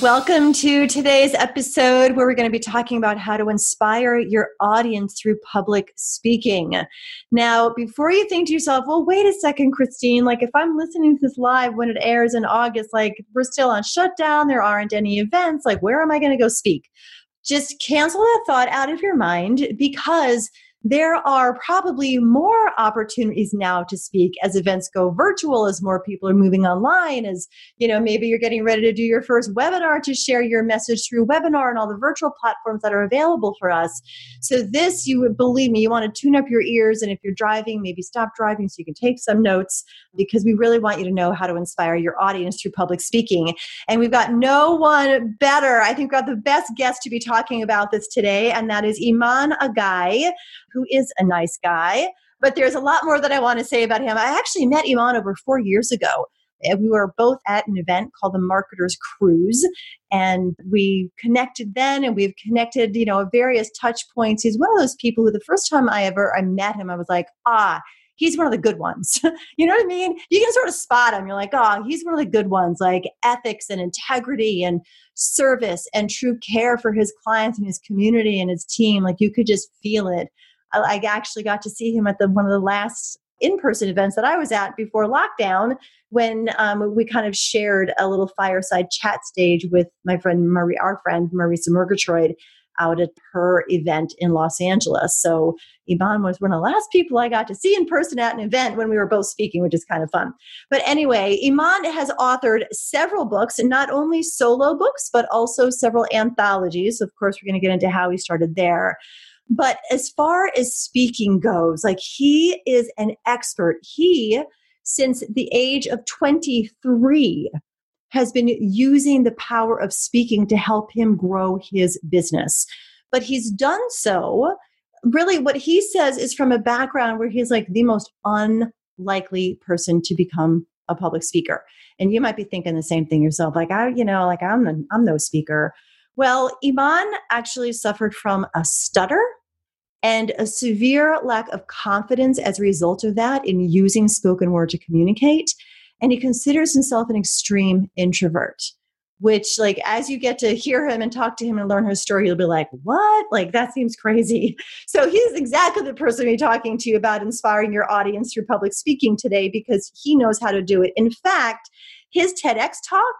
Welcome to today's episode, where we're going to be talking about how to inspire your audience through public speaking. Now, before you think to yourself, well, wait a second, Christine, like if I'm listening to this live when it airs in August, like we're still on shutdown, there aren't any events, like where am I going to go speak? Just cancel that thought out of your mind, because there are probably more opportunities now to speak as events go virtual, as more people are moving online, as, you know, maybe you're getting ready to do your first webinar to share your message through webinar and all the virtual platforms that are available for us. So this, you would believe me, you want to tune up your ears. And if you're driving, maybe stop driving so you can take some notes, because we really want you to know how to inspire your audience through public speaking. And we've got no one better. I think we've got the best guest to be talking about this today, and that is Iman Aghay, who is a nice guy, but there's a lot more that I want to say about him. I actually met Iman over 4 years ago. We were both at an event called the Marketers Cruise, and we connected then, and we've connected, you know, at various touch points. He's one of those people who the first time I met him, I was like, he's one of the good ones. You know what I mean? You can sort of spot him. You're like, he's one of the good ones, like ethics and integrity and service and true care for his clients and his community and his team. Like you could just feel it. I actually got to see him at one of the last in-person events that I was at before lockdown, when we kind of shared a little fireside chat stage with my friend, our friend Marisa Murgatroyd, out at her event in Los Angeles. So Iman was one of the last people I got to see in person at an event when we were both speaking, which is kind of fun. But anyway, Iman has authored several books, and not only solo books, but also several anthologies. Of course, we're going to get into how he started there. But as far as speaking goes, like he is an expert. He, since the age of 23, has been using the power of speaking to help him grow his business. But he's done so, really what he says is from a background where he's like the most unlikely person to become a public speaker. And you might be thinking the same thing yourself, like, I'm no speaker. Well, Iman actually suffered from a stutter and a severe lack of confidence as a result of that in using spoken word to communicate. And he considers himself an extreme introvert, which, like, as you get to hear him and talk to him and learn his story, you'll be like, what? Like, that seems crazy. So he's exactly the person we're talking to about inspiring your audience through public speaking today, because he knows how to do it. In fact, his TEDx talk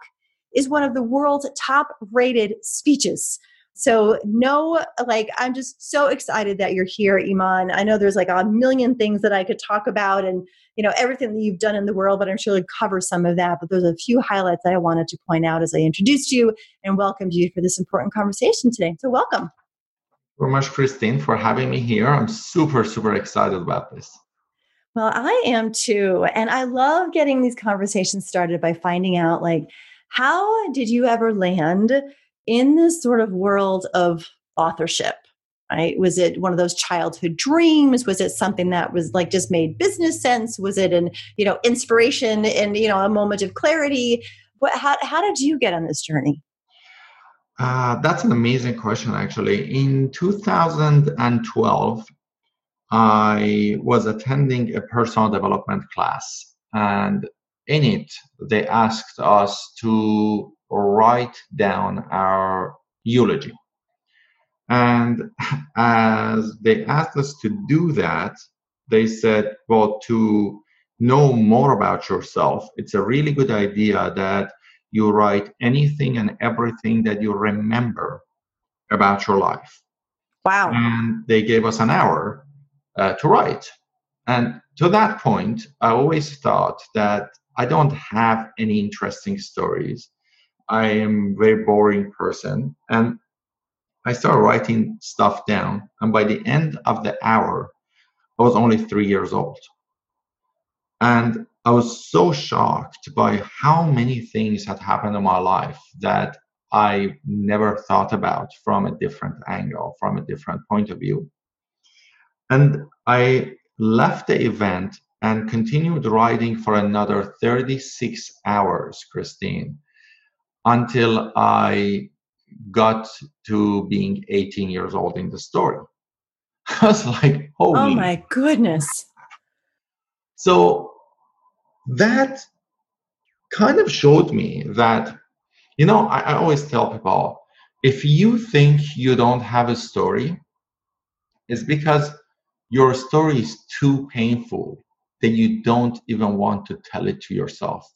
is one of the world's top-rated speeches. So I'm just so excited that you're here, Iman. I know there's like a million things that I could talk about, and you know, everything that you've done in the world, but I'm sure you'll cover some of that. But there's a few highlights that I wanted to point out as I introduced you and welcomed you for this important conversation today. So welcome. Thank you very much, Christine, for having me here. I'm super, super excited about this. Well, I am too. And I love getting these conversations started by finding out, like, how did you ever land in this sort of world of authorship, right? Was it one of those childhood dreams? Was it something that was like just made business sense? Was it an, you know, inspiration and, you know, a moment of clarity? How did you get on this journey? That's an amazing question, actually. In 2012, I was attending a personal development class, and in it, they asked us to write down our eulogy. And as they asked us to do that, they said, well, to know more about yourself, it's a really good idea that you write anything and everything that you remember about your life. Wow. And they gave us an hour to write. And to that point, I always thought that I don't have any interesting stories. I am a very boring person. And I started writing stuff down. And by the end of the hour, I was only 3 years old. And I was so shocked by how many things had happened in my life that I never thought about from a different angle, from a different point of view. And I left the event and continued writing for another 36 hours, Christine, until I got to being 18 years old in the story. I was like, holy. Oh my goodness. So that kind of showed me that, you know, I always tell people, if you think you don't have a story, it's because your story is too painful that you don't even want to tell it to yourself.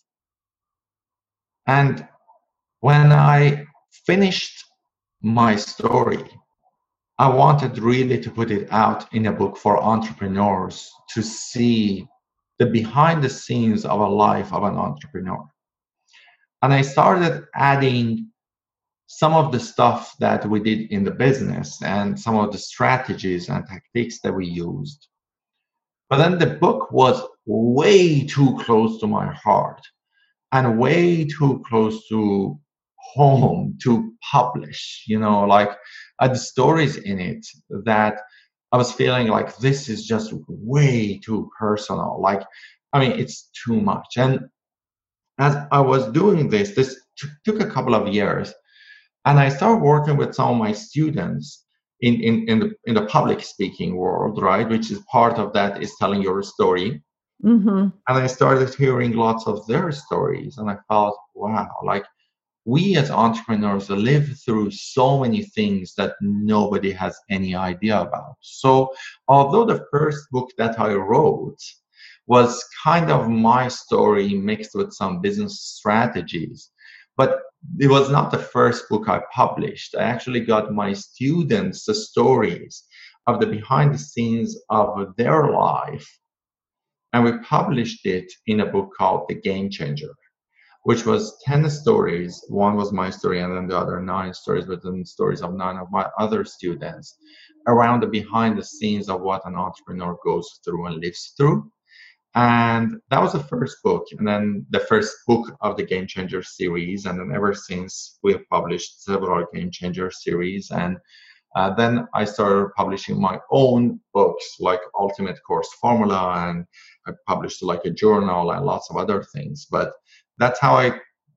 And when I finished my story, I wanted really to put it out in a book for entrepreneurs to see the behind the scenes of a life of an entrepreneur. And I started adding some of the stuff that we did in the business and some of the strategies and tactics that we used. But then the book was way too close to my heart and way too close to home to publish, you know, like I had stories in it that I was feeling like this is just way too personal. Like, I mean, it's too much. And as I was doing this, this took a couple of years, and I started working with some of my students in the public speaking world, right? Which is part of that is telling your story. Mm-hmm. And I started hearing lots of their stories, and I felt, wow, like we as entrepreneurs live through so many things that nobody has any idea about. So although the first book that I wrote was kind of my story mixed with some business strategies, but it was not the first book I published. I actually got my students the stories of the behind the scenes of their life, and we published it in a book called The Game Changer, which was 10 stories. One was my story, and then the other 9 stories within stories of 9 of my other students around the behind the scenes of what an entrepreneur goes through and lives through. And that was the first book, and then the first book of the Game Changer series. And then ever since, we have published several Game Changer series. And then I started publishing my own books, like Ultimate Course Formula, and I published like a journal and lots of other things. But that's how I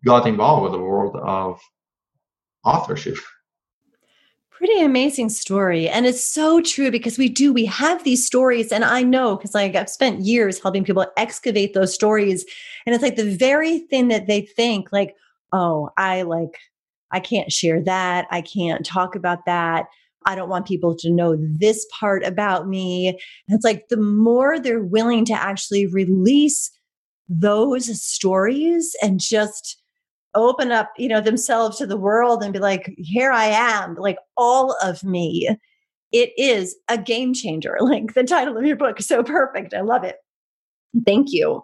got involved with the world of authorship. Pretty amazing story. And it's so true, because we have these stories. And I know, because like I've spent years helping people excavate those stories. And it's like the very thing that they think like, oh, I can't share that. I can't talk about that. I don't want people to know this part about me. And it's like the more they're willing to actually release those stories and just open up, you know, themselves to the world and be like, here I am, like all of me. It is a game changer. Like the title of your book is so perfect. I love it. Thank you.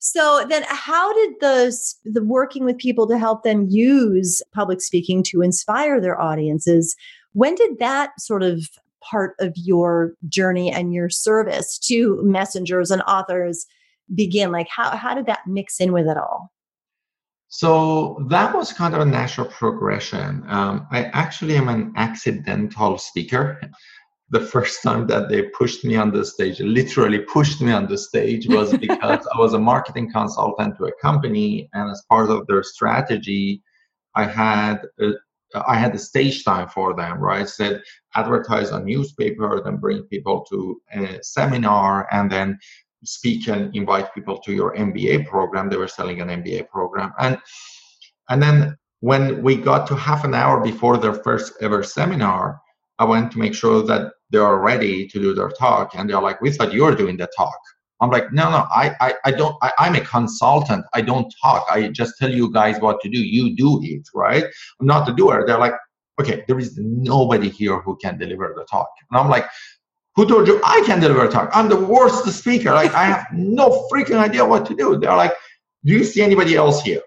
So then how did the working with people to help them use public speaking to inspire their audiences, when did that sort of part of your journey and your service to messengers and authors begin? Like how did that mix in with it all? So that was kind of a natural progression. I actually am an accidental speaker. The first time that they pushed me on the stage, literally pushed me on the stage, was because I was a marketing consultant to a company. And as part of their strategy, I had a stage time for them, right? Said, advertise on newspaper, then bring people to a seminar, and then speak and invite people to your MBA program. They were selling an MBA program. And then when we got to half an hour before their first ever seminar, I went to make sure that they are ready to do their talk. And they're like, we thought you were doing the talk. I'm like, no, I'm a consultant. I don't talk. I just tell you guys what to do. You do it, right? I'm not the doer. They're like, okay, there is nobody here who can deliver the talk. And I'm like, who told you I can deliver a talk? I'm the worst speaker. Like, I have no freaking idea what to do. They're like, do you see anybody else here?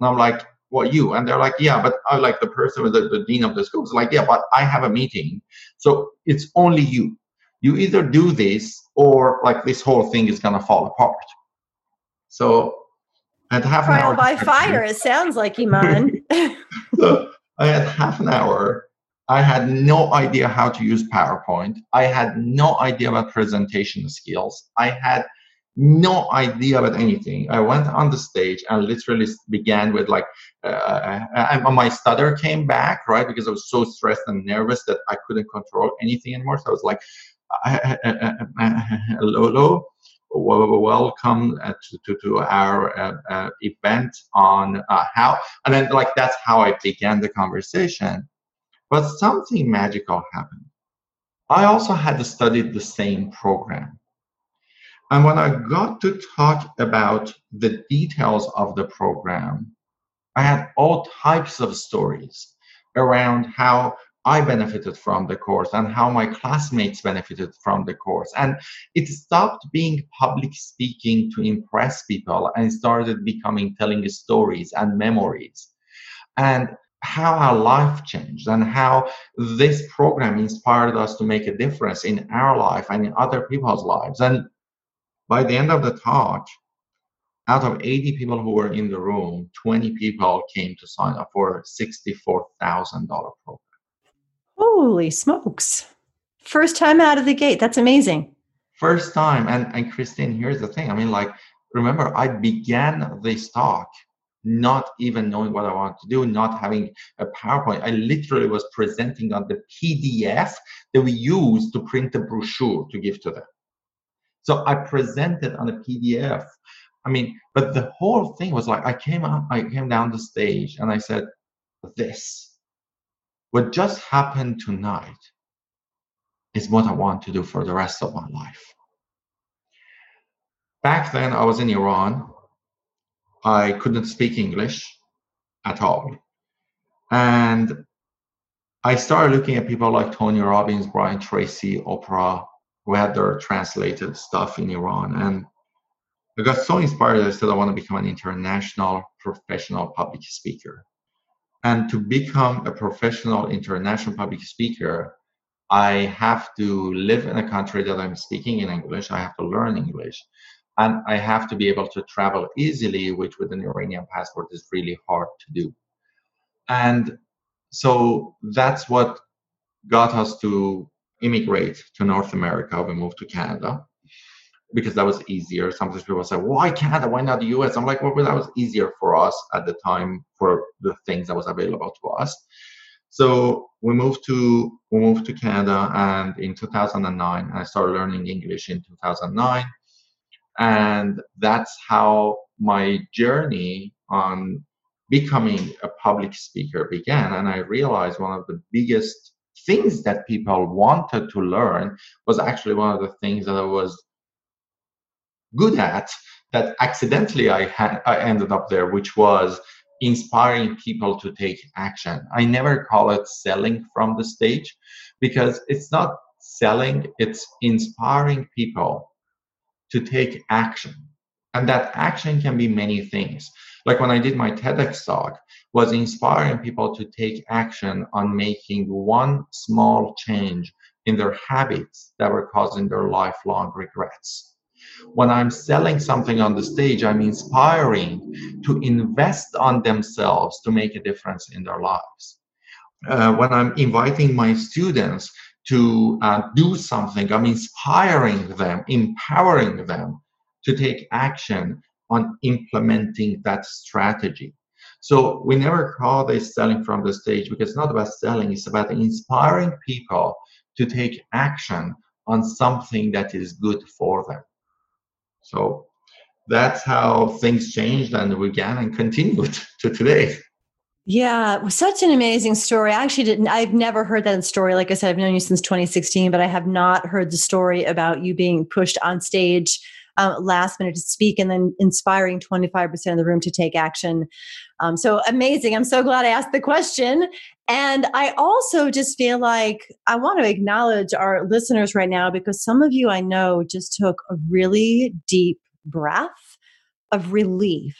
And I'm like, well, you. And they're like, yeah, but I like the person with the dean of the school is like, yeah, but I have a meeting. So it's only you. You either do this or like this whole thing is going to fall apart. So at half an hour by fire, it sounds like, Iman. So I had half an hour. I had no idea how to use PowerPoint. I had no idea about presentation skills. I had no idea about anything. I went on the stage and literally began with like, my stutter came back, right? Because I was so stressed and nervous that I couldn't control anything anymore. So I was like, hello, welcome to our event on how, and then like, that's how I began the conversation. But something magical happened. I also had studied the same program. And when I got to talk about the details of the program, I had all types of stories around how I benefited from the course and how my classmates benefited from the course. And it stopped being public speaking to impress people and started becoming telling stories and memories, and how our life changed and how this program inspired us to make a difference in our life and in other people's lives. And by the end of the talk, out of 80 people who were in the room, 20 people came to sign up for a $64,000 program. Holy smokes. First time out of the gate. That's amazing. First time. And Christine, here's the thing. I mean, like, remember, I began this talk not even knowing what I wanted to do, not having a PowerPoint. I literally was presenting on the PDF that we used to print the brochure to give to them. So I presented on a PDF. I mean, but the whole thing was like, I came down the stage and I said, what just happened tonight is what I want to do for the rest of my life. Back then, I was in Iran. I couldn't speak English at all. And I started looking at people like Tony Robbins, Brian Tracy, Oprah, who had their translated stuff in Iran. And I got so inspired, I said, I want to become an international professional public speaker. And to become a professional international public speaker, I have to live in a country that I'm speaking in English. I have to learn English. And I have to be able to travel easily, which with an Iranian passport is really hard to do. And so that's what got us to immigrate to North America. We moved to Canada because that was easier. Sometimes people say, why Canada? Why not the US? I'm like, well, that was easier for us at the time for the things that was available to us. So we moved to Canada, and in 2009, I started learning English in 2009. And that's how my journey on becoming a public speaker began. And I realized one of the biggest things that people wanted to learn was actually one of the things that I was good at, that accidentally I ended up there, which was inspiring people to take action. I never call it selling from the stage, because it's not selling, it's inspiring people to take action. And that action can be many things. Like when I did my TEDx talk, was inspiring people to take action on making one small change in their habits that were causing their lifelong regrets. When I'm selling something on the stage, I'm inspiring to invest on themselves to make a difference in their lives. When I'm inviting my students to do something, I'm inspiring them, empowering them to take action on implementing that strategy. So we never call this selling from the stage, because it's not about selling, it's about inspiring people to take action on something that is good for them. So that's how things changed and began and continued to today. Yeah, it was such an amazing story. I actually didn't, I've never heard that story. Like I said, I've known you since 2016, but I have not heard the story about you being pushed on stage last minute to speak and then inspiring 25% of the room to take action. So amazing. I'm so glad I asked the question. And I also just feel like I want to acknowledge our listeners right now, because some of you I know just took a really deep breath of relief,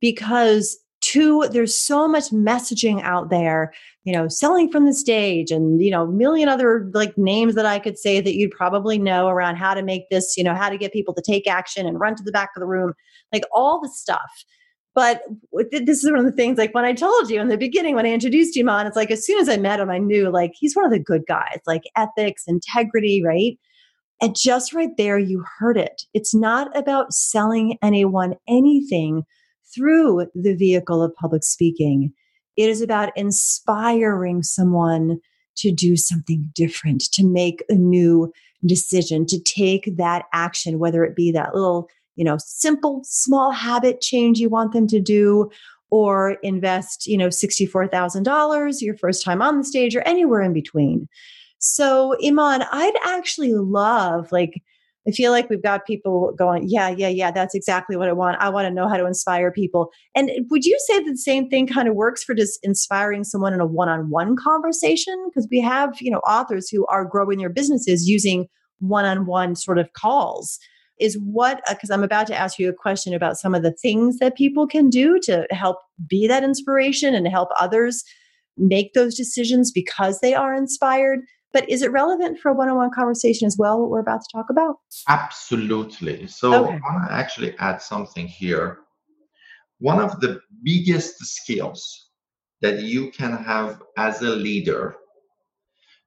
because Two, there's so much messaging out there, you know, selling from the stage and, you know, a million other like names that I could say that you'd probably know around how to make this, you know, how to get people to take action and run to the back of the room, like all the stuff. But this is one of the things, like when I told you in the beginning, when I introduced Iman, it's like, as soon as I met him, I knew like, he's one of the good guys, like ethics, integrity, right? And just right there, you heard it. It's not about selling anyone anything through the vehicle of public speaking. It is about inspiring someone to do something different, to make a new decision, to take that action, whether it be that little, you know, simple, small habit change you want them to do, or invest, you know, $64,000 your first time on the stage or anywhere in between. So Iman, I'd actually love, like, I feel like we've got people going, yeah, that's exactly what I want. I want to know how to inspire people. And would you say that the same thing kind of works for just inspiring someone in a one-on-one conversation? Because we have, you know, authors who are growing their businesses using one-on-one sort of calls. Is what, because I'm about to ask you a question about some of the things that people can do to help be that inspiration and help others make those decisions because they are inspired. But is it relevant for a one-on-one conversation as well, what we're about to talk about? Absolutely. So okay. I want to actually add something here. One of the biggest skills that you can have as a leader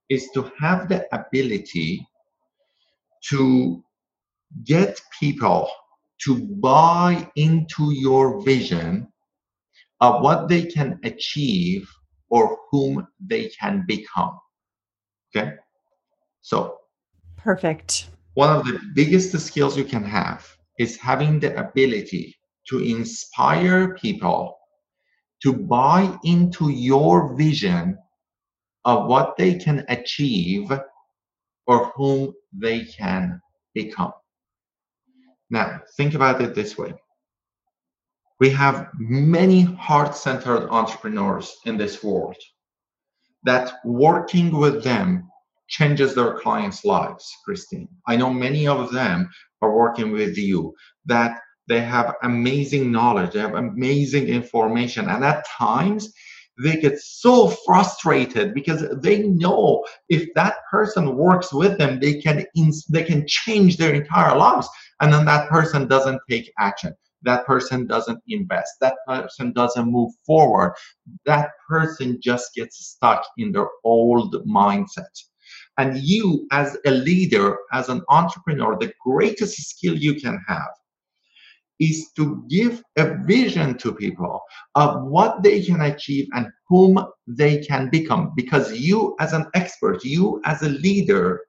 is to have the ability to get people to buy into your vision of what they can achieve or whom they can become. Okay, so perfect. One of the biggest skills you can have is having the ability to inspire people to buy into your vision of what they can achieve or whom they can become. Now, think about it this way. We have many heart-centered entrepreneurs in this world that working with them changes their clients' lives, Christine. I know many of them are working with you, that they have amazing knowledge, they have amazing information, and at times they get so frustrated because they know if that person works with them, they can change their entire lives, and then that person doesn't take action. That person doesn't invest. That person doesn't move forward. That person just gets stuck in their old mindset. And you, as a leader, as an entrepreneur, the greatest skill you can have is to give a vision to people of what they can achieve and whom they can become. Because you, as an expert, you, as a leader,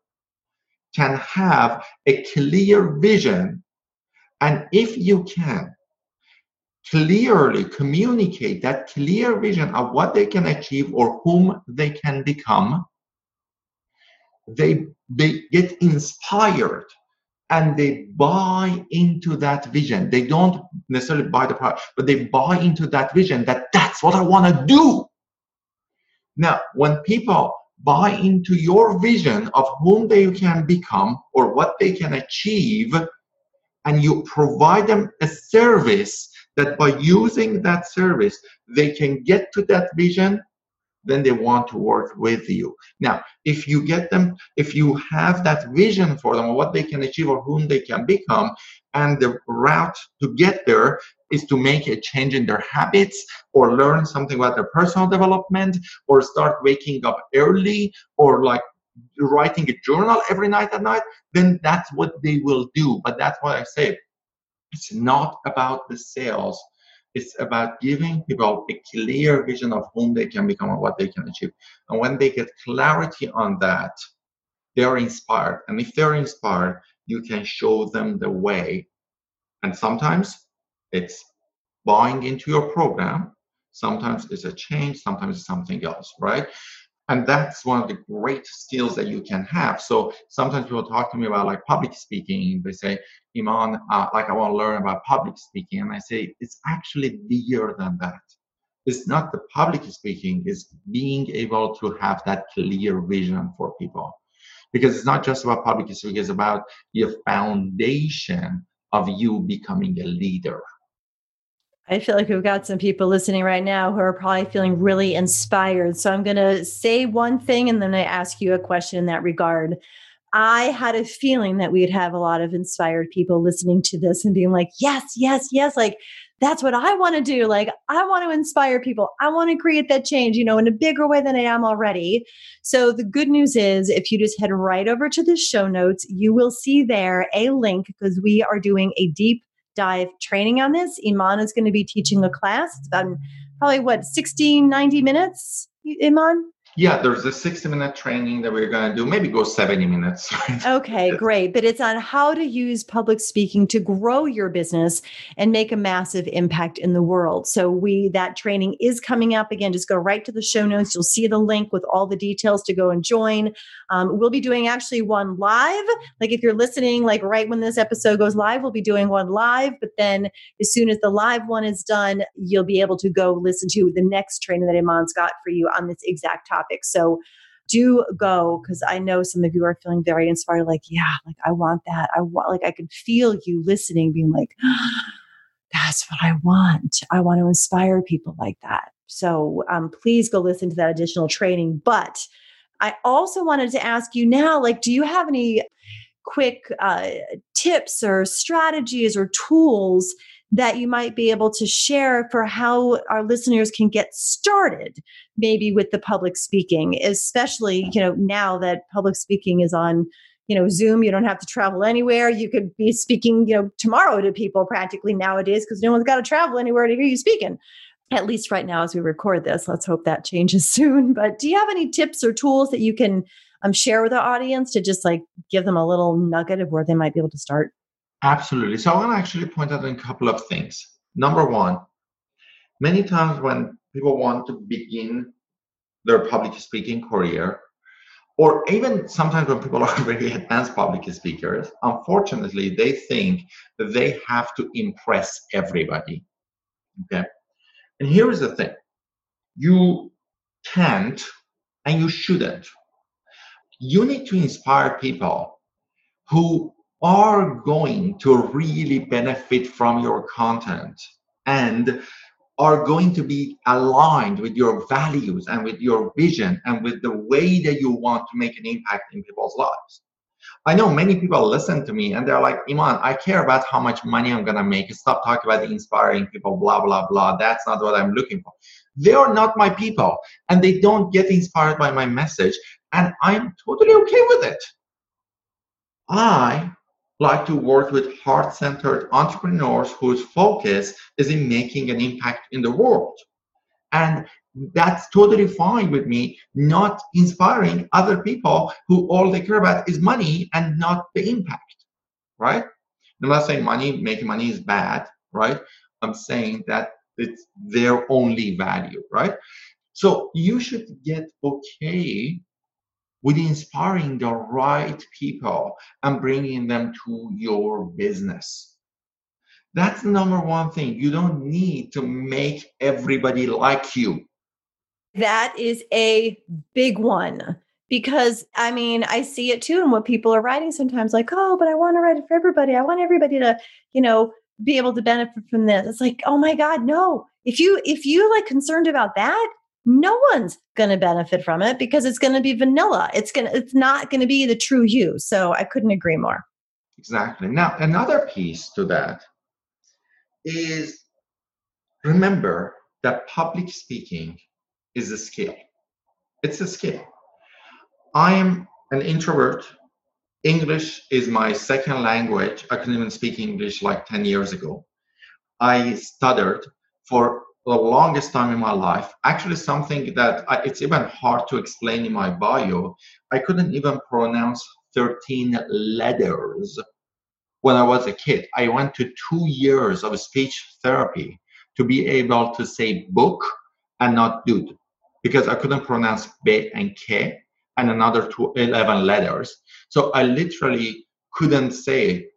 can have a clear vision. And if you can clearly communicate that clear vision of what they can achieve or whom they can become, they get inspired and they buy into that vision. They don't necessarily buy the product, but they buy into that vision that that's what I want to do. Now, when people buy into your vision of whom they can become or what they can achieve, and you provide them a service that by using that service, they can get to that vision, then they want to work with you. Now, if you get them, if you have that vision for them, what they can achieve or whom they can become, and the route to get there is to make a change in their habits or learn something about their personal development or start waking up early or like writing a journal every night at night, then that's what they will do. But that's what I say. It's not about the sales. It's about giving people a clear vision of whom they can become and what they can achieve. And when they get clarity on that, they're inspired. And if they're inspired, you can show them the way. And sometimes it's buying into your program. Sometimes it's a change. Sometimes it's something else, right? And that's one of the great skills that you can have. So sometimes people talk to me about like public speaking. They say, Iman, I want to learn about public speaking. And I say, it's actually bigger than that. It's not the public speaking. It's being able to have that clear vision for people. Because it's not just about public speaking. It's about your foundation of you becoming a leader. I feel like we've got some people listening right now who are probably feeling really inspired. So I'm going to say one thing and then I ask you a question in that regard. I had a feeling that we'd have a lot of inspired people listening to this and being like, yes, yes, yes. Like, that's what I want to do. Like, I want to inspire people. I want to create that change, you know, in a bigger way than I am already. So the good news is if you just head right over to the show notes, you will see there a link because we are doing a deep dive training on this. Iman is going to be teaching a class. It's about probably 90 minutes, Iman? Yeah, there's a 60-minute training that we're going to do, maybe go 70 minutes. Okay, great. But it's on how to use public speaking to grow your business and make a massive impact in the world. So that training is coming up. Again, just go right to the show notes. You'll see the link with all the details to go and join. We'll be doing actually one live. Like if you're listening, like right when this episode goes live, we'll be doing one live. But then as soon as the live one is done, you'll be able to go listen to the next training that Iman's got for you on this exact topic. So do go, because I know some of you are feeling very inspired. Like, yeah, like I want that. I can feel you listening, being like, oh, that's what I want. I want to inspire people like that. So please go listen to that additional training. But I also wanted to ask you now, like, do you have any quick tips or strategies or tools that you might be able to share for how our listeners can get started maybe with the public speaking, especially, you know, now that public speaking is on, you know, Zoom, you don't have to travel anywhere. You could be speaking, you know, tomorrow to people practically nowadays because no one's got to travel anywhere to hear you speaking. At least right now as we record this, let's hope that changes soon. But do you have any tips or tools that you can share with our audience to just like give them a little nugget of where they might be able to start? Absolutely. So I want to actually point out a couple of things. Number one, many times when people want to begin their public speaking career, or even sometimes when people are very advanced public speakers, unfortunately, they think that they have to impress everybody. Okay. And here is the thing. You can't and you shouldn't. You need to inspire people who are going to really benefit from your content and are going to be aligned with your values and with your vision and with the way that you want to make an impact in people's lives. I know many people listen to me and they're like, Iman, I care about how much money I'm going to make. Stop talking about inspiring people, blah, blah, blah. That's not what I'm looking for. They are not my people and they don't get inspired by my message. And I'm totally okay with it. I like to work with heart-centered entrepreneurs whose focus is in making an impact in the world. And that's totally fine with me, not inspiring other people who all they care about is money and not the impact, right? I'm not saying making money is bad, right? I'm saying that it's their only value, right? So you should get okay with inspiring the right people and bringing them to your business. That's the number one thing. You don't need to make everybody like you. That is a big one. Because, I mean, I see it too in what people are writing sometimes. Like, oh, but I want to write it for everybody. I want everybody to, you know, be able to benefit from this. It's like, oh my God, no. If you like concerned about that, no one's going to benefit from it because it's going to be vanilla. It's not going to be the true you. So I couldn't agree more. Exactly. Now, another piece to that is remember that public speaking is a skill. It's a skill. I am an introvert. English is my second language. I couldn't even speak English like 10 years ago. I stuttered for the longest time in my life, actually something that it's even hard to explain in my bio. I couldn't even pronounce 13 letters when I was a kid. I went to 2 years of speech therapy to be able to say book and not dude, because I couldn't pronounce B and K and another 11 letters. So I literally couldn't say,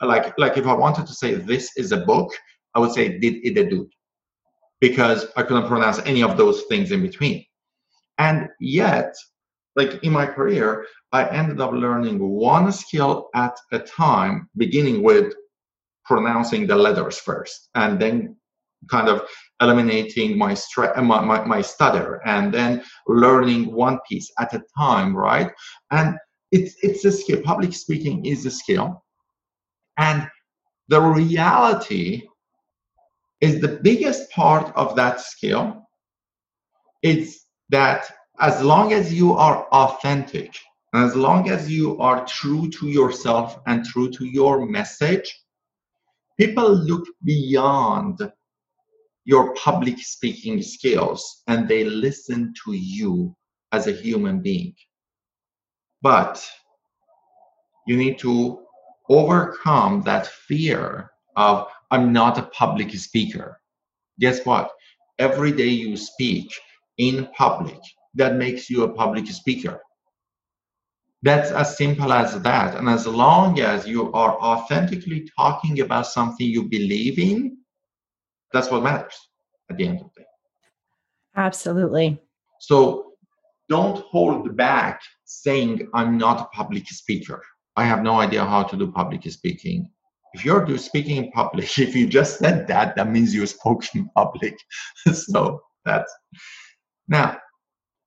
like if I wanted to say this is a book, I would say did it a dude, because I couldn't pronounce any of those things in between. And yet, like in my career, I ended up learning one skill at a time, beginning with pronouncing the letters first and then kind of eliminating my stutter and then learning one piece at a time, right? And it's a skill. Public speaking is a skill. And the reality is the biggest part of that skill is that as long as you are authentic, and as long as you are true to yourself and true to your message, people look beyond your public speaking skills and they listen to you as a human being. But you need to overcome that fear of, I'm not a public speaker. Guess what? Every day you speak in public, that makes you a public speaker. That's as simple as that. And as long as you are authentically talking about something you believe in, that's what matters at the end of the day. Absolutely. So don't hold back saying, I'm not a public speaker. I have no idea how to do public speaking. If you're speaking in public, if you just said that, that means you spoke in public. So that's... Now,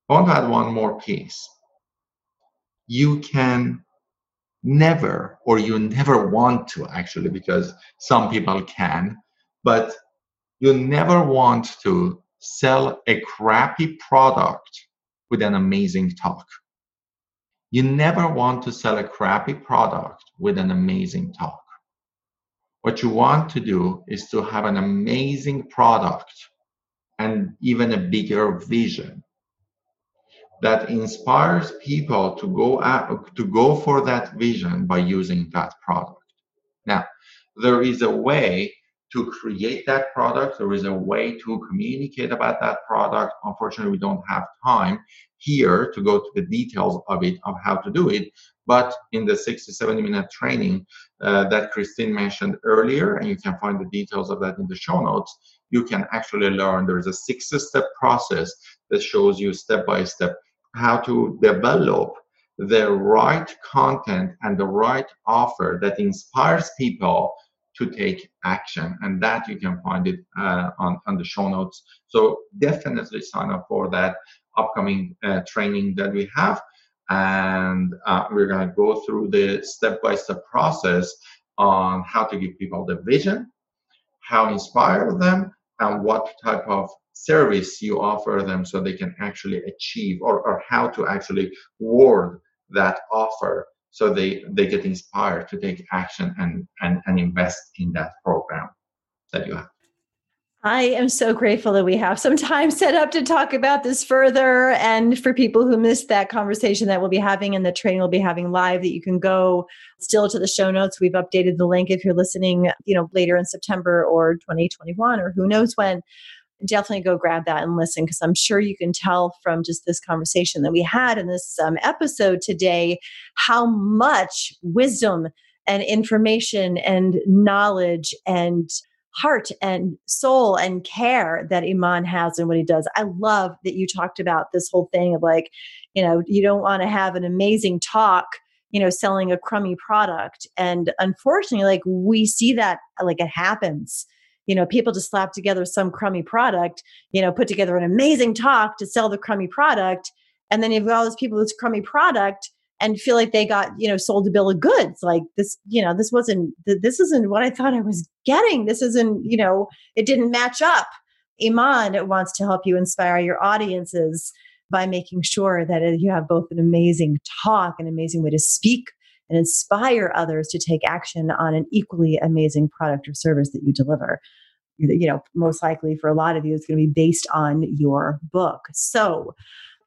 I want to add one more piece. You can never, or you never want to actually, because some people can, but you never want to sell a crappy product with an amazing talk. You never want to sell a crappy product with an amazing talk. What you want to do is to have an amazing product and even a bigger vision that inspires people to go for that vision by using that product. Now, there is a way to create that product. There is a way to communicate about that product. Unfortunately, we don't have time here to go to the details of it, of how to do it. But in the 60-70 minute training that Christine mentioned earlier, and you can find the details of that in the show notes, you can actually learn. There is a 6-step process that shows you step by step how to develop the right content and the right offer that inspires people to take action, and that you can find it on the show notes. So definitely sign up for that upcoming training that we have, and we're going to go through the step-by-step process on how to give people the vision, how to inspire them, and what type of service you offer them so they can actually achieve, or how to actually word that offer so they get inspired to take action and invest in that program that you have. I am so grateful that we have some time set up to talk about this further. And for people who missed that conversation that we'll be having and the training we'll be having live, that you can go still to the show notes. We've updated the link if you're listening, later in September or 2021 or who knows when. Definitely go grab that and listen, because I'm sure you can tell from just this conversation that we had in this episode today how much wisdom and information and knowledge and heart and soul and care that Iman has in what he does. I love that you talked about this whole thing of you don't want to have an amazing talk, selling a crummy product. And unfortunately, we see that it happens. People just slap together some crummy product, put together an amazing talk to sell the crummy product. And then you've got all those people with this crummy product and feel like they got, sold a bill of goods. Like this, this isn't what I thought I was getting. This isn't, it didn't match up. Iman wants to help you inspire your audiences by making sure that you have both an amazing talk, an amazing way to speak, and inspire others to take action on an equally amazing product or service that you deliver. Most likely for a lot of you, it's going to be based on your book. So,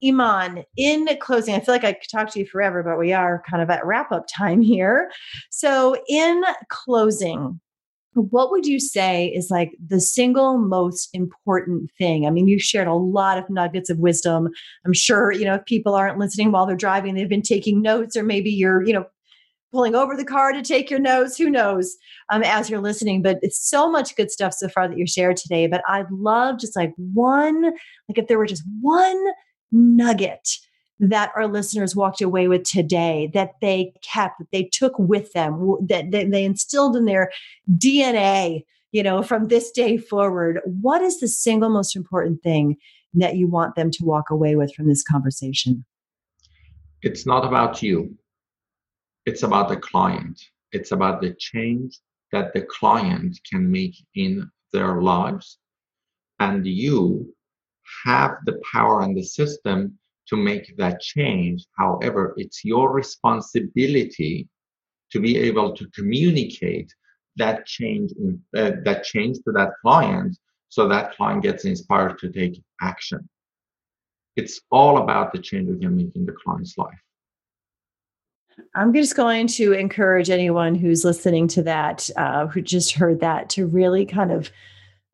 Iman, in closing, I feel like I could talk to you forever, but we are kind of at wrap-up time here. So, in closing, what would you say is the single most important thing? I mean, you've shared a lot of nuggets of wisdom. I'm sure, if people aren't listening while they're driving, they've been taking notes, or maybe you're, pulling over the car to take your notes, who knows, as you're listening. But it's so much good stuff so far that you shared today. But I'd love just if there were just one nugget that our listeners walked away with today, that they kept, that they took with them, that they instilled in their DNA, you know, from this day forward, what is the single most important thing that you want them to walk away with from this conversation? It's not about you. It's about the client. It's about the change that the client can make in their lives. And you have the power and the system to make that change. However, it's your responsibility to be able to communicate that change to that client, so that client gets inspired to take action. It's all about the change we can make in the client's life. I'm just going to encourage anyone who's listening to that, who just heard that, to really kind of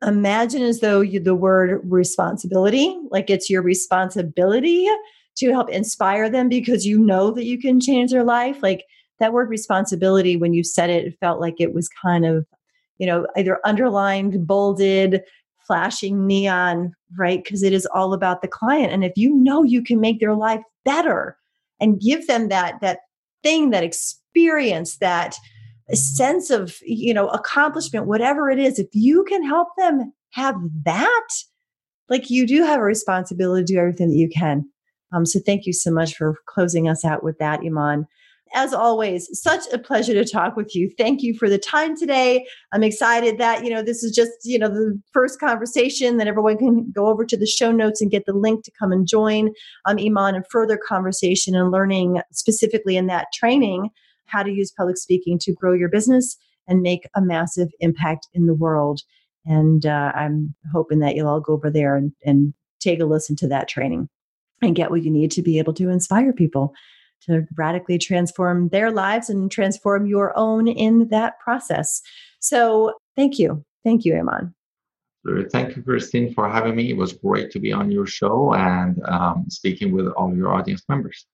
imagine as though the word responsibility, like it's your responsibility to help inspire them, because you know that you can change their life. Like that word responsibility, when you said it, it felt like it was kind of, you know, either underlined, bolded, flashing neon, right? Because it is all about the client. And if you know you can make their life better and give them that thing, that experience, that sense of, you know, accomplishment, whatever it is, if you can help them have that, like you do have a responsibility to do everything that you can. So thank you so much for closing us out with that, Iman. As always, such a pleasure to talk with you. Thank you for the time today. I'm excited that, you know, this is just, you know, the first conversation that everyone can go over to the show notes and get the link to come and join Iman in further conversation and learning specifically in that training, how to use public speaking to grow your business and make a massive impact in the world. And I'm hoping that you'll all go over there and take a listen to that training and get what you need to be able to inspire people to radically transform their lives and transform your own in that process. So thank you. Thank you, Iman. Thank you, Christine, for having me. It was great to be on your show and speaking with all your audience members.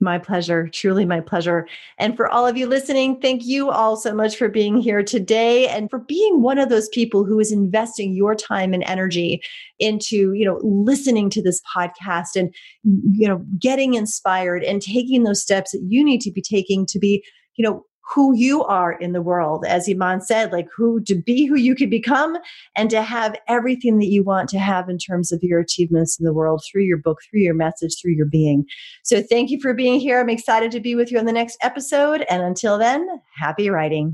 My pleasure. Truly my pleasure. And for all of you listening, thank you all so much for being here today and for being one of those people who is investing your time and energy into, you know, listening to this podcast and, you know, getting inspired and taking those steps that you need to be taking to be, you know, who you are in the world. As Iman said, like who to be, who you could become, and to have everything that you want to have in terms of your achievements in the world through your book, through your message, through your being. So thank you for being here. I'm excited to be with you on the next episode. And until then, happy writing.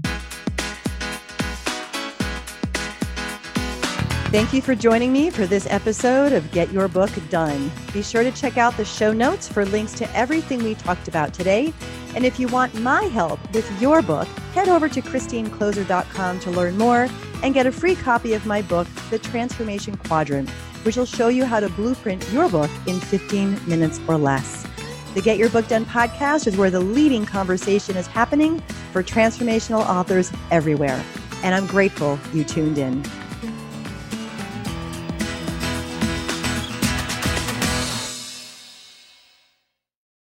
Thank you for joining me for this episode of Get Your Book Done. Be sure to check out the show notes for links to everything we talked about today. And if you want my help with your book, head over to ChristineKloser.com to learn more and get a free copy of my book, The Transformation Quadrant, which will show you how to blueprint your book in 15 minutes or less. The Get Your Book Done podcast is where the leading conversation is happening for transformational authors everywhere. And I'm grateful you tuned in.